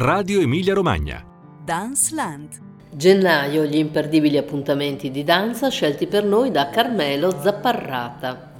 Radio Emilia Romagna. Dance Land. Gennaio, gli imperdibili appuntamenti di danza scelti per noi da Carmelo Zapparrata.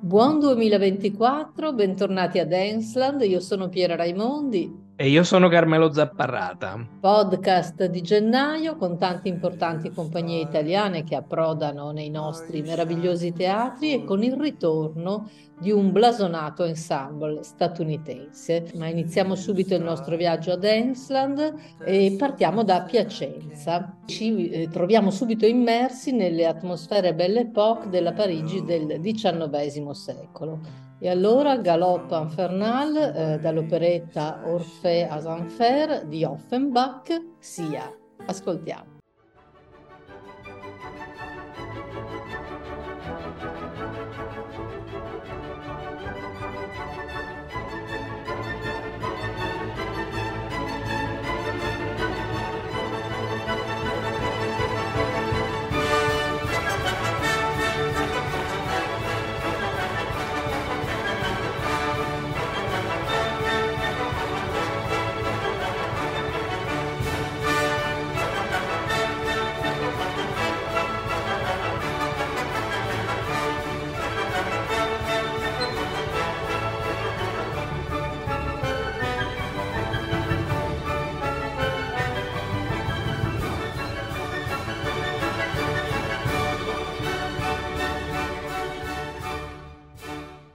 Buon 2024, bentornati a Dance Land. Io sono Piera Raimondi. E io sono Carmelo Zapparrata. Podcast di gennaio con tante importanti compagnie italiane che approdano nei nostri meravigliosi teatri e con il ritorno di un blasonato ensemble statunitense. Ma iniziamo subito il nostro viaggio a Dance Land e partiamo da Piacenza. Ci troviamo subito immersi nelle atmosfere Belle Époque della Parigi del XIX secolo. E allora Galop infernal dall'operetta Orphée aux enfers di Offenbach, sia. Ascoltiamo.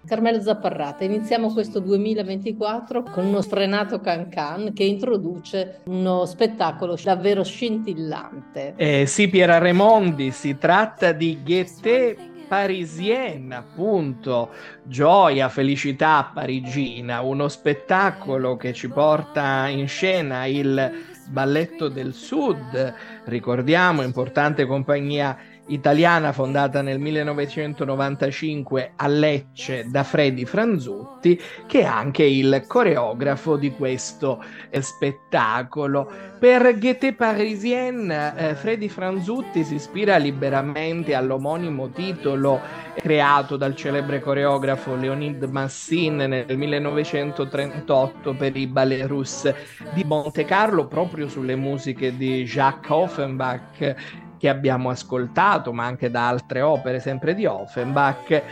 Carmelo Zapparrata, iniziamo questo 2024 con uno sfrenato can-can che introduce uno spettacolo davvero scintillante. Sì, Piera Raimondi, si tratta di Gaîté Parisienne, appunto, gioia, felicità parigina, uno spettacolo che ci porta in scena il Balletto del Sud, ricordiamo, importante compagnia italiana fondata nel 1995 a Lecce da Freddy Franzutti, che è anche il coreografo di questo spettacolo. Per Gaîté Parisienne Freddy Franzutti si ispira liberamente all'omonimo titolo creato dal celebre coreografo Léonide Massine nel 1938 per i Ballets Russes di Monte Carlo, proprio sulle musiche di Jacques Offenbach che abbiamo ascoltato, ma anche da altre opere sempre di Offenbach,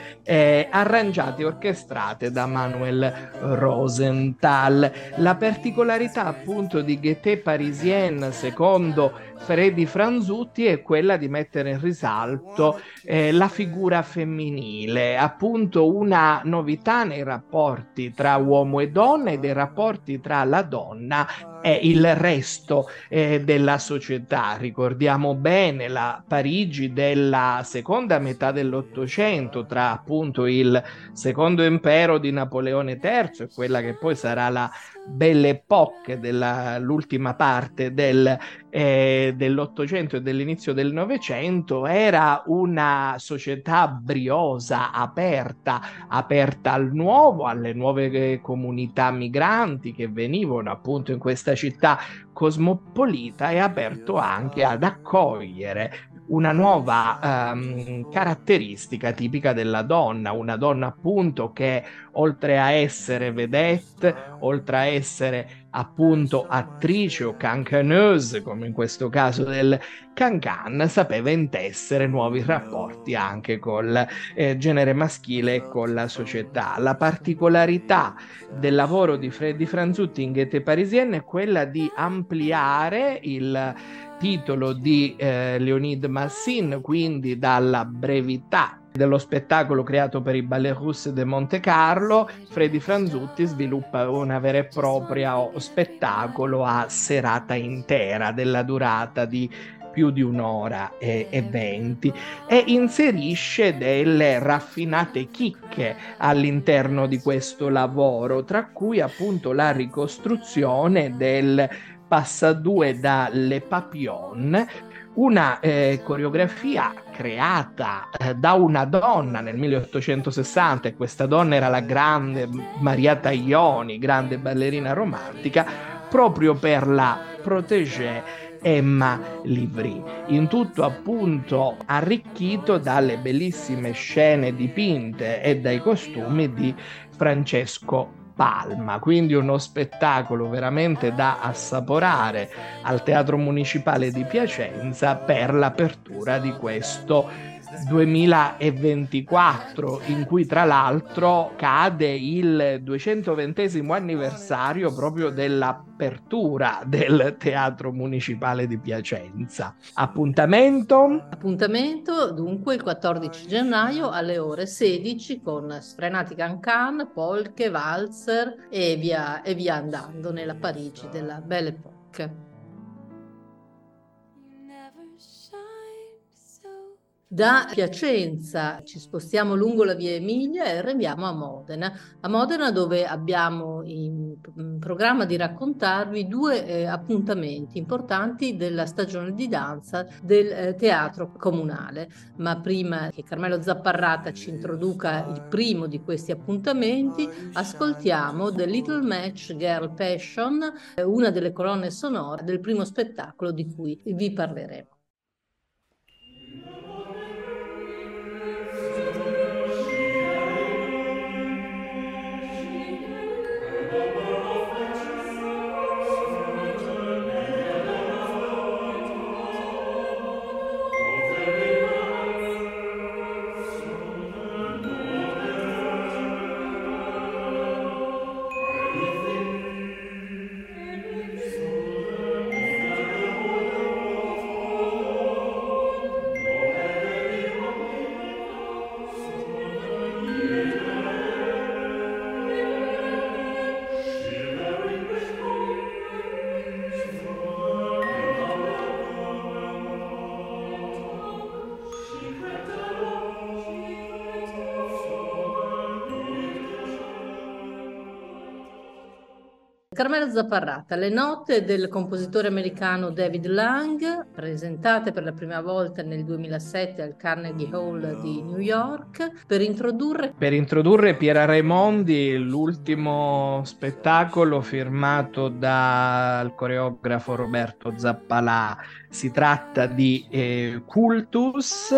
arrangiate e orchestrate da Manuel Rosenthal. La particolarità appunto di Gaîté Parisienne, secondo Freddy Franzutti, è quella di mettere in risalto la figura femminile, appunto una novità nei rapporti tra uomo e donna e dei rapporti tra la donna e il resto della società. Ricordiamo bene la Parigi della seconda metà dell'Ottocento, tra appunto il secondo impero di Napoleone III e quella che poi sarà la Belle Époque dell'ultima parte dell'Ottocento e dell'inizio del Novecento. Era una società briosa, aperta al nuovo, alle nuove comunità migranti che venivano appunto in questa città cosmopolita, e aperto anche ad accogliere una nuova caratteristica tipica della donna, una donna appunto che oltre a essere vedette, oltre a essere appunto attrice o cancaneuse, come in questo caso del cancan, sapeva intessere nuovi rapporti anche col genere maschile e con la società. La particolarità del lavoro di Freddy Franzutti in Gaîté Parisienne è quella di ampliare il titolo di Léonide Massine, quindi dalla brevità dello spettacolo creato per i Ballets Russes di Monte Carlo. Freddy Franzutti sviluppa una vera e propria spettacolo a serata intera della durata di più di un'ora e 20, e inserisce delle raffinate chicche all'interno di questo lavoro, tra cui appunto la ricostruzione del Passadue dalle Papillon, una coreografia creata da una donna nel 1860, e questa donna era la grande Maria Taglioni, grande ballerina romantica, proprio per la protégée Emma Livry. In tutto appunto arricchito dalle bellissime scene dipinte e dai costumi di Francesco Palma, quindi uno spettacolo veramente da assaporare al Teatro Municipale di Piacenza per l'apertura di questo 2024, in cui tra l'altro cade il 220° anniversario proprio dell'apertura del Teatro Municipale di Piacenza. Appuntamento dunque il 14 gennaio alle ore 16 con Sfrenati Cancan, polche, valzer e via andando nella Parigi della Belle Époque. Da Piacenza ci spostiamo lungo la via Emilia e arriviamo a Modena. A Modena, dove abbiamo in programma di raccontarvi due appuntamenti importanti della stagione di danza del teatro comunale. Ma prima che Carmelo Zapparrata ci introduca il primo di questi appuntamenti, ascoltiamo The Little Match Girl Passion, una delle colonne sonore del primo spettacolo di cui vi parleremo. Carmelo Zapparrata, le note del compositore americano David Lang, presentate per la prima volta nel 2007 al Carnegie Hall di New York, per introdurre Piera Raimondi, l'ultimo spettacolo firmato dal coreografo Roberto Zappalà. Si tratta di Cultus,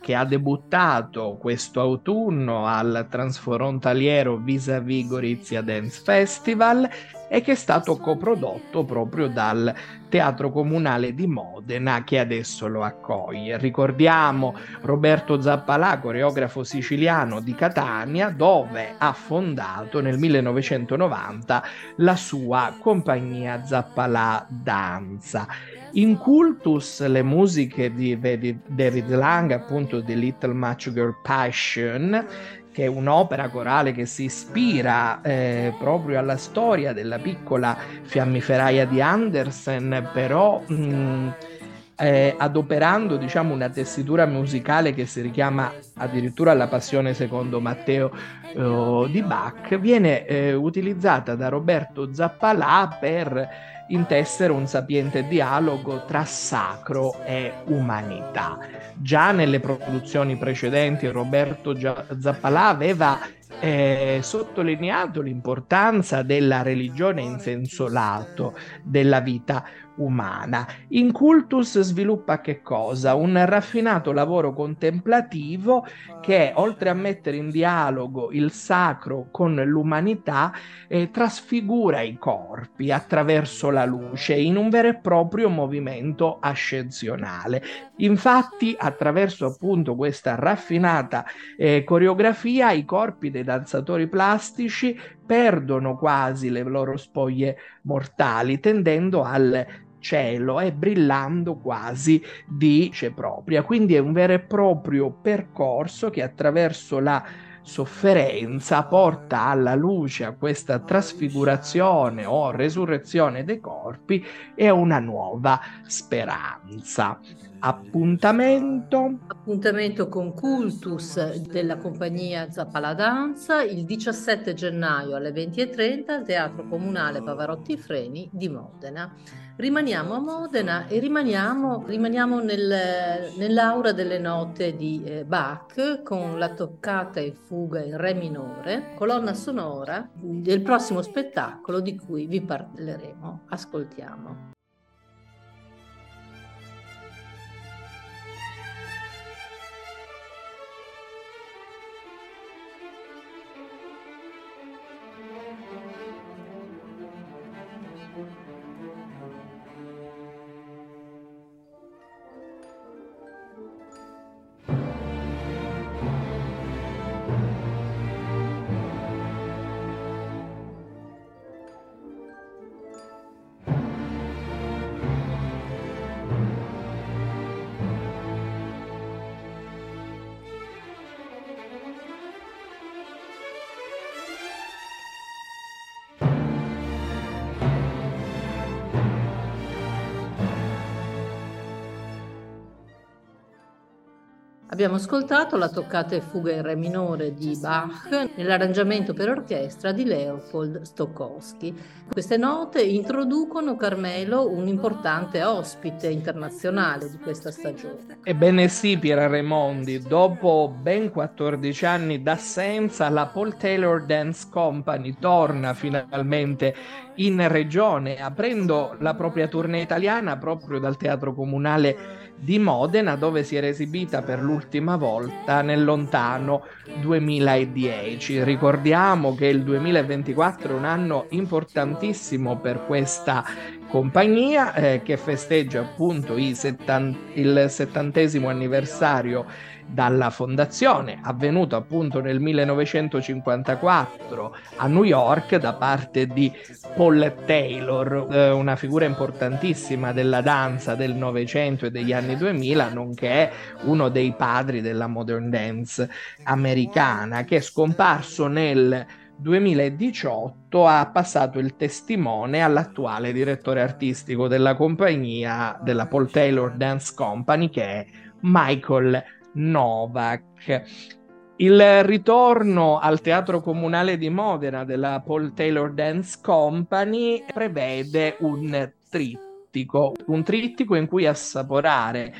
che ha debuttato questo autunno al Transfrontaliero Vis-à-Vis Gorizia Dance Festival e che è stato coprodotto proprio dal Teatro Comunale di Modena, che adesso lo accoglie. Ricordiamo Roberto Zappalà, coreografo siciliano di Catania, dove ha fondato nel 1990 la sua compagnia Zappalà Danza. In Cultus le musiche di David Lang, appunto The Little Match Girl Passion, che è un'opera corale che si ispira proprio alla storia della piccola fiammiferaia di Andersen, però adoperando una tessitura musicale che si richiama addirittura alla Passione secondo Matteo di Bach, viene utilizzata da Roberto Zappalà per intessere un sapiente dialogo tra sacro e umanità. Già nelle produzioni precedenti Roberto Zappalà aveva sottolineato l'importanza della religione in senso lato della vita umana. In Cultus sviluppa che cosa? Un raffinato lavoro contemplativo che, oltre a mettere in dialogo il sacro con l'umanità, trasfigura i corpi attraverso la luce in un vero e proprio movimento ascensionale. Infatti, attraverso appunto questa raffinata coreografia, i corpi dei danzatori plastici perdono quasi le loro spoglie mortali, tendendo al cielo e brillando quasi di luce propria. Quindi è un vero e proprio percorso che attraverso la sofferenza porta alla luce, a questa trasfigurazione o resurrezione dei corpi e una nuova speranza. Appuntamento con Cultus della compagnia Zappalà Danza il 17 gennaio alle 20:30 al Teatro Comunale Pavarotti Freni di Modena. Rimaniamo a Modena e rimaniamo nell'aura delle note di Bach con la Toccata e fuga in Re minore, colonna sonora del prossimo spettacolo di cui vi parleremo. Ascoltiamo. Abbiamo ascoltato la Toccata e fuga in Re minore di Bach nell'arrangiamento per orchestra di Leopold Stokowski. Queste note introducono, Carmelo, un importante ospite internazionale di questa stagione. Ebbene sì, Piera Raimondi, dopo ben 14 anni d'assenza la Paul Taylor Dance Company torna finalmente in regione, aprendo la propria tournée italiana proprio dal Teatro Comunale di Modena, dove si era esibita per l'ultima volta nel lontano 2010. Ricordiamo che il 2024 è un anno importantissimo per questa compagnia che festeggia appunto il 70° anniversario dalla fondazione, avvenuto appunto nel 1954 a New York da parte di Paul Taylor, una figura importantissima della danza del Novecento e degli anni 2000, nonché uno dei padri della modern dance americana, che è scomparso nel 2018, ha passato il testimone all'attuale direttore artistico della compagnia, della Paul Taylor Dance Company, che è Michael Novak. Il ritorno al Teatro Comunale di Modena della Paul Taylor Dance Company prevede un trittico in cui assaporare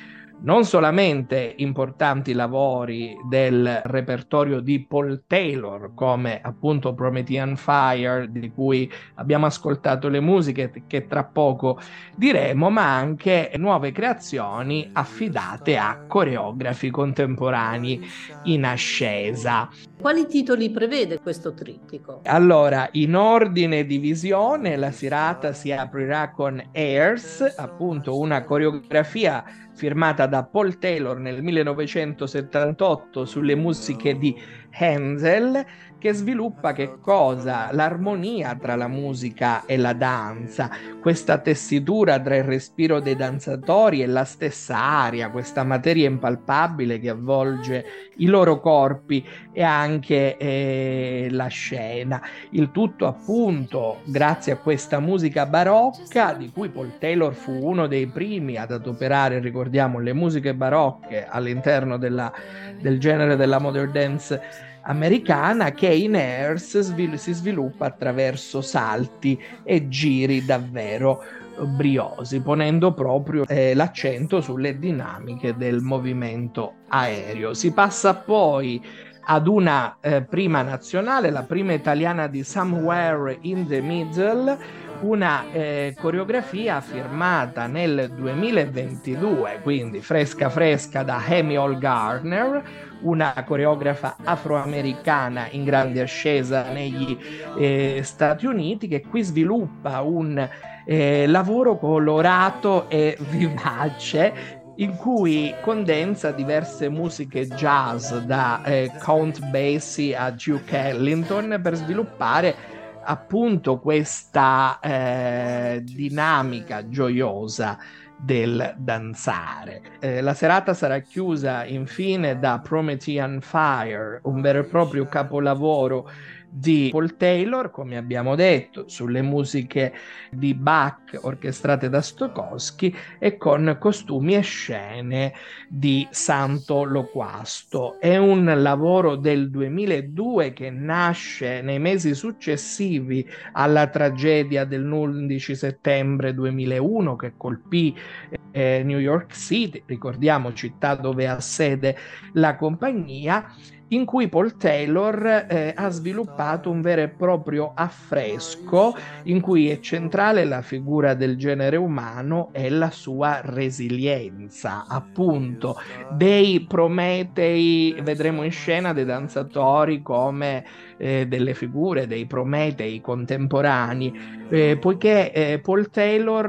non solamente importanti lavori del repertorio di Paul Taylor, come appunto Promethean Fire, di cui abbiamo ascoltato le musiche che tra poco diremo, ma anche nuove creazioni affidate a coreografi contemporanei in ascesa. Quali titoli prevede questo trittico? Allora, in ordine di visione, la serata si aprirà con Airs, appunto una coreografia firmata da Paul Taylor nel 1978 sulle musiche di Handel, che sviluppa che cosa? L'armonia tra la musica e la danza, questa tessitura tra il respiro dei danzatori e la stessa aria, questa materia impalpabile che avvolge i loro corpi e anche la scena. Il tutto appunto grazie a questa musica barocca, di cui Paul Taylor fu uno dei primi ad adoperare, ricordiamo, le musiche barocche all'interno del genere della modern dance americana, che in Airs si sviluppa attraverso salti e giri davvero briosi, ponendo proprio l'accento sulle dinamiche del movimento aereo. Si passa poi ad una prima nazionale, la prima italiana di Somewhere in the Middle, una coreografia firmata nel 2022, quindi fresca da Amy Hall Garner, una coreografa afroamericana in grande ascesa negli Stati Uniti, che qui sviluppa un lavoro colorato e vivace, in cui condensa diverse musiche jazz, da Count Basie a Duke Ellington, per sviluppare appunto questa dinamica gioiosa del danzare. La serata sarà chiusa infine da Promethean Fire, un vero e proprio capolavoro di Paul Taylor, come abbiamo detto, sulle musiche di Bach orchestrate da Stokowski e con costumi e scene di Santo Loquasto. È un lavoro del 2002 che nasce nei mesi successivi alla tragedia dell'11 settembre 2001 che colpì New York City, ricordiamo, città dove ha sede la compagnia, in cui Paul Taylor ha sviluppato un vero e proprio affresco in cui è centrale la figura del genere umano e la sua resilienza, appunto dei prometei. Vedremo in scena dei danzatori come delle figure dei prometei contemporanei, poiché Paul Taylor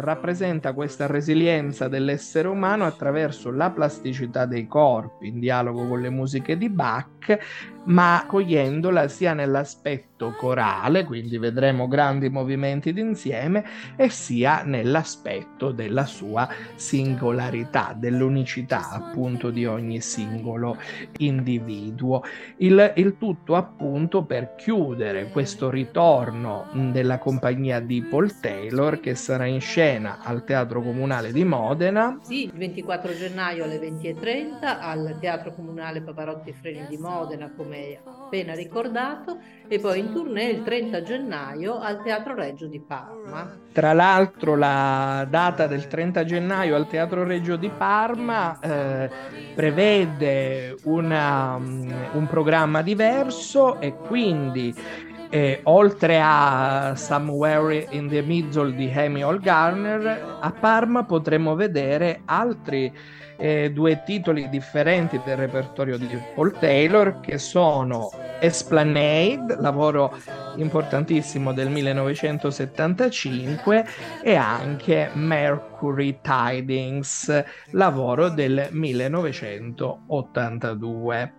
rappresenta questa resilienza dell'essere umano attraverso la plasticità dei corpi, in dialogo con le musiche di Bach, ma cogliendola sia nell'aspetto corale, quindi vedremo grandi movimenti d'insieme, e sia nell'aspetto della sua singolarità, dell'unicità appunto di ogni singolo individuo. Il tutto appunto per chiudere questo ritorno della compagnia di Paul Taylor, che sarà in scena al Teatro Comunale di Modena. Sì, il 24 gennaio alle 20:30 al Teatro Comunale Pavarotti Freni di Modena, come appena ricordato, e poi in tournée il 30 gennaio al Teatro Regio di Parma. Tra l'altro la data del 30 gennaio al Teatro Regio di Parma prevede un programma diverso, e quindi oltre a Somewhere in the Middle di Amy Hall Garner, a Parma potremo vedere altri due titoli differenti del repertorio di Paul Taylor, che sono Esplanade, lavoro importantissimo del 1975, e anche Mercury Tidings, lavoro del 1982.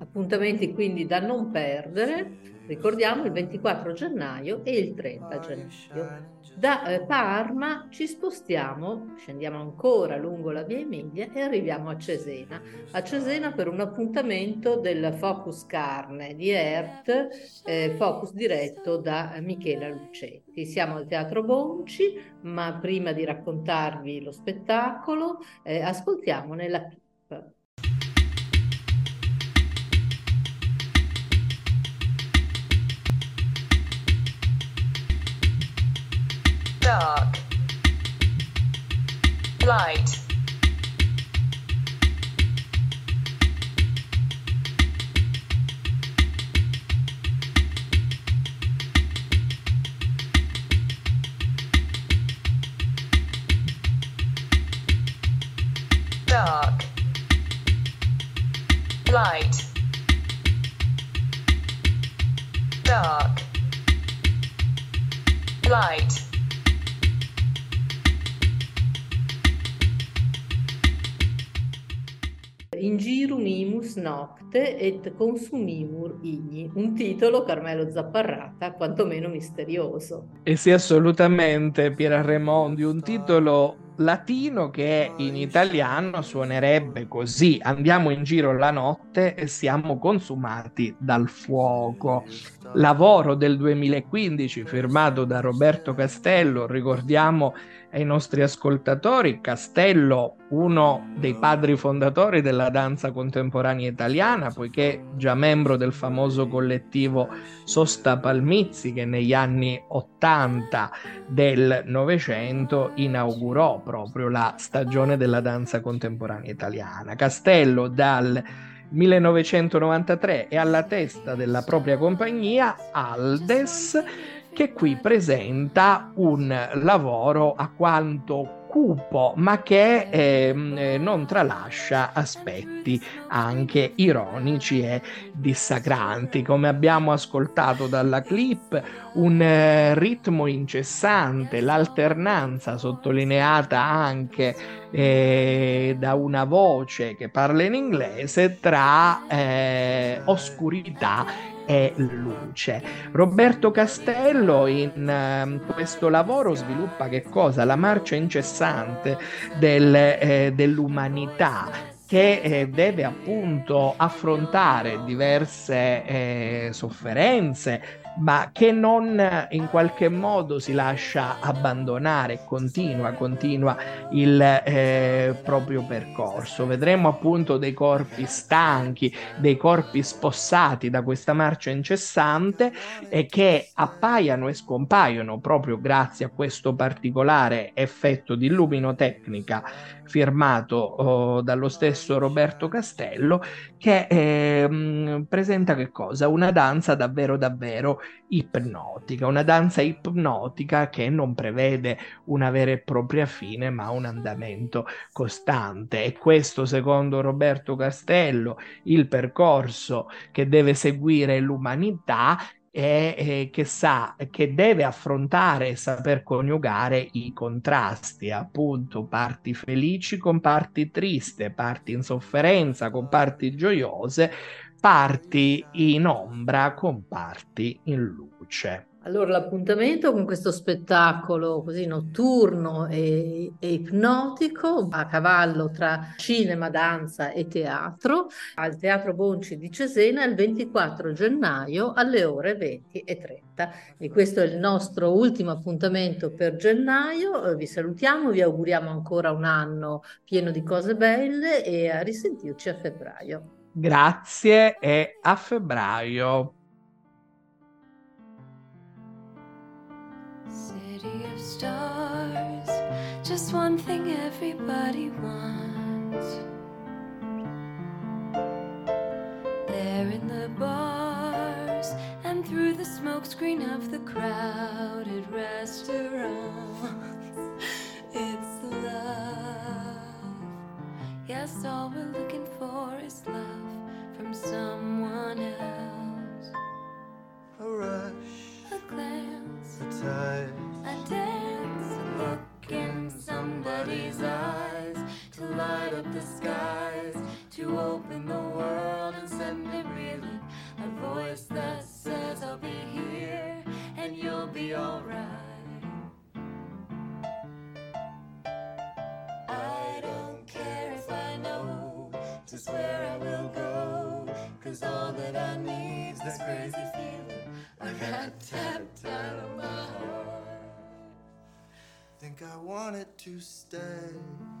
Appuntamenti quindi da non perdere. Ricordiamo il 24 gennaio e il 30 gennaio. Da Parma ci spostiamo, scendiamo ancora lungo la Via Emilia e arriviamo a Cesena. A Cesena per un appuntamento del Focus Carne di Airs, Focus diretto da Michela Lucetti. Siamo al Teatro Bonci, ma prima di raccontarvi lo spettacolo, ascoltiamone la clip. Dark, light, dark, light, dark, light. Ingirumimus nocte et consumimur igni, un titolo Carmelo Zapparrata quantomeno misterioso. E sì, assolutamente, Piera Remondi, un titolo latino che in italiano suonerebbe così: andiamo in giro la notte e siamo consumati dal fuoco. Lavoro del 2015 firmato da Roberto Castello. Ricordiamo ai nostri ascoltatori Castello, uno dei padri fondatori della danza contemporanea italiana, poiché già membro del famoso collettivo Sosta Palmizzi, che negli anni 80 del Novecento inaugurò proprio la stagione della danza contemporanea italiana. Castello dal 1993 è alla testa della propria compagnia Aldes, che qui presenta un lavoro a quanto cupo, ma che non tralascia aspetti anche ironici e dissacranti. Come abbiamo ascoltato dalla clip, un ritmo incessante, l'alternanza sottolineata anche da una voce che parla in inglese tra oscurità e luce. Roberto Castello in questo lavoro sviluppa che cosa? La marcia incessante dell'umanità, che deve appunto affrontare diverse sofferenze, ma che non in qualche modo si lascia abbandonare, continua il proprio percorso. Vedremo appunto dei corpi stanchi, dei corpi spossati da questa marcia incessante, e che appaiano e scompaiono proprio grazie a questo particolare effetto di luminotecnica firmato dallo stesso Roberto Castello, che presenta che cosa? Una danza davvero ipnotica, una danza ipnotica che non prevede una vera e propria fine, ma un andamento costante. E questo, secondo Roberto Castello, il percorso che deve seguire l'umanità, e che sa che deve affrontare e saper coniugare i contrasti, appunto parti felici con parti triste, parti in sofferenza con parti gioiose, parti in ombra con parti in luce. Allora, l'appuntamento con questo spettacolo così notturno e ipnotico, a cavallo tra cinema, danza e teatro, al Teatro Bonci di Cesena il 24 gennaio alle ore 20:30. E questo è il nostro ultimo appuntamento per gennaio. Vi salutiamo, vi auguriamo ancora un anno pieno di cose belle e a risentirci a febbraio. Grazie e a febbraio. Stars, just one thing everybody wants. There in the bars and through the smokescreen of the crowded restaurants, it's love. Yes, all we're looking for is love from someone else. A rush, a glance, a touch, a dance, a look in somebody's eyes, to light up the skies, to open the world and suddenly really a voice that says I'll be here and you'll be alright. I don't care if I know just where I will go, cause all that I need is this crazy feeling I got tapped out of my heart. Think I wanted to stay.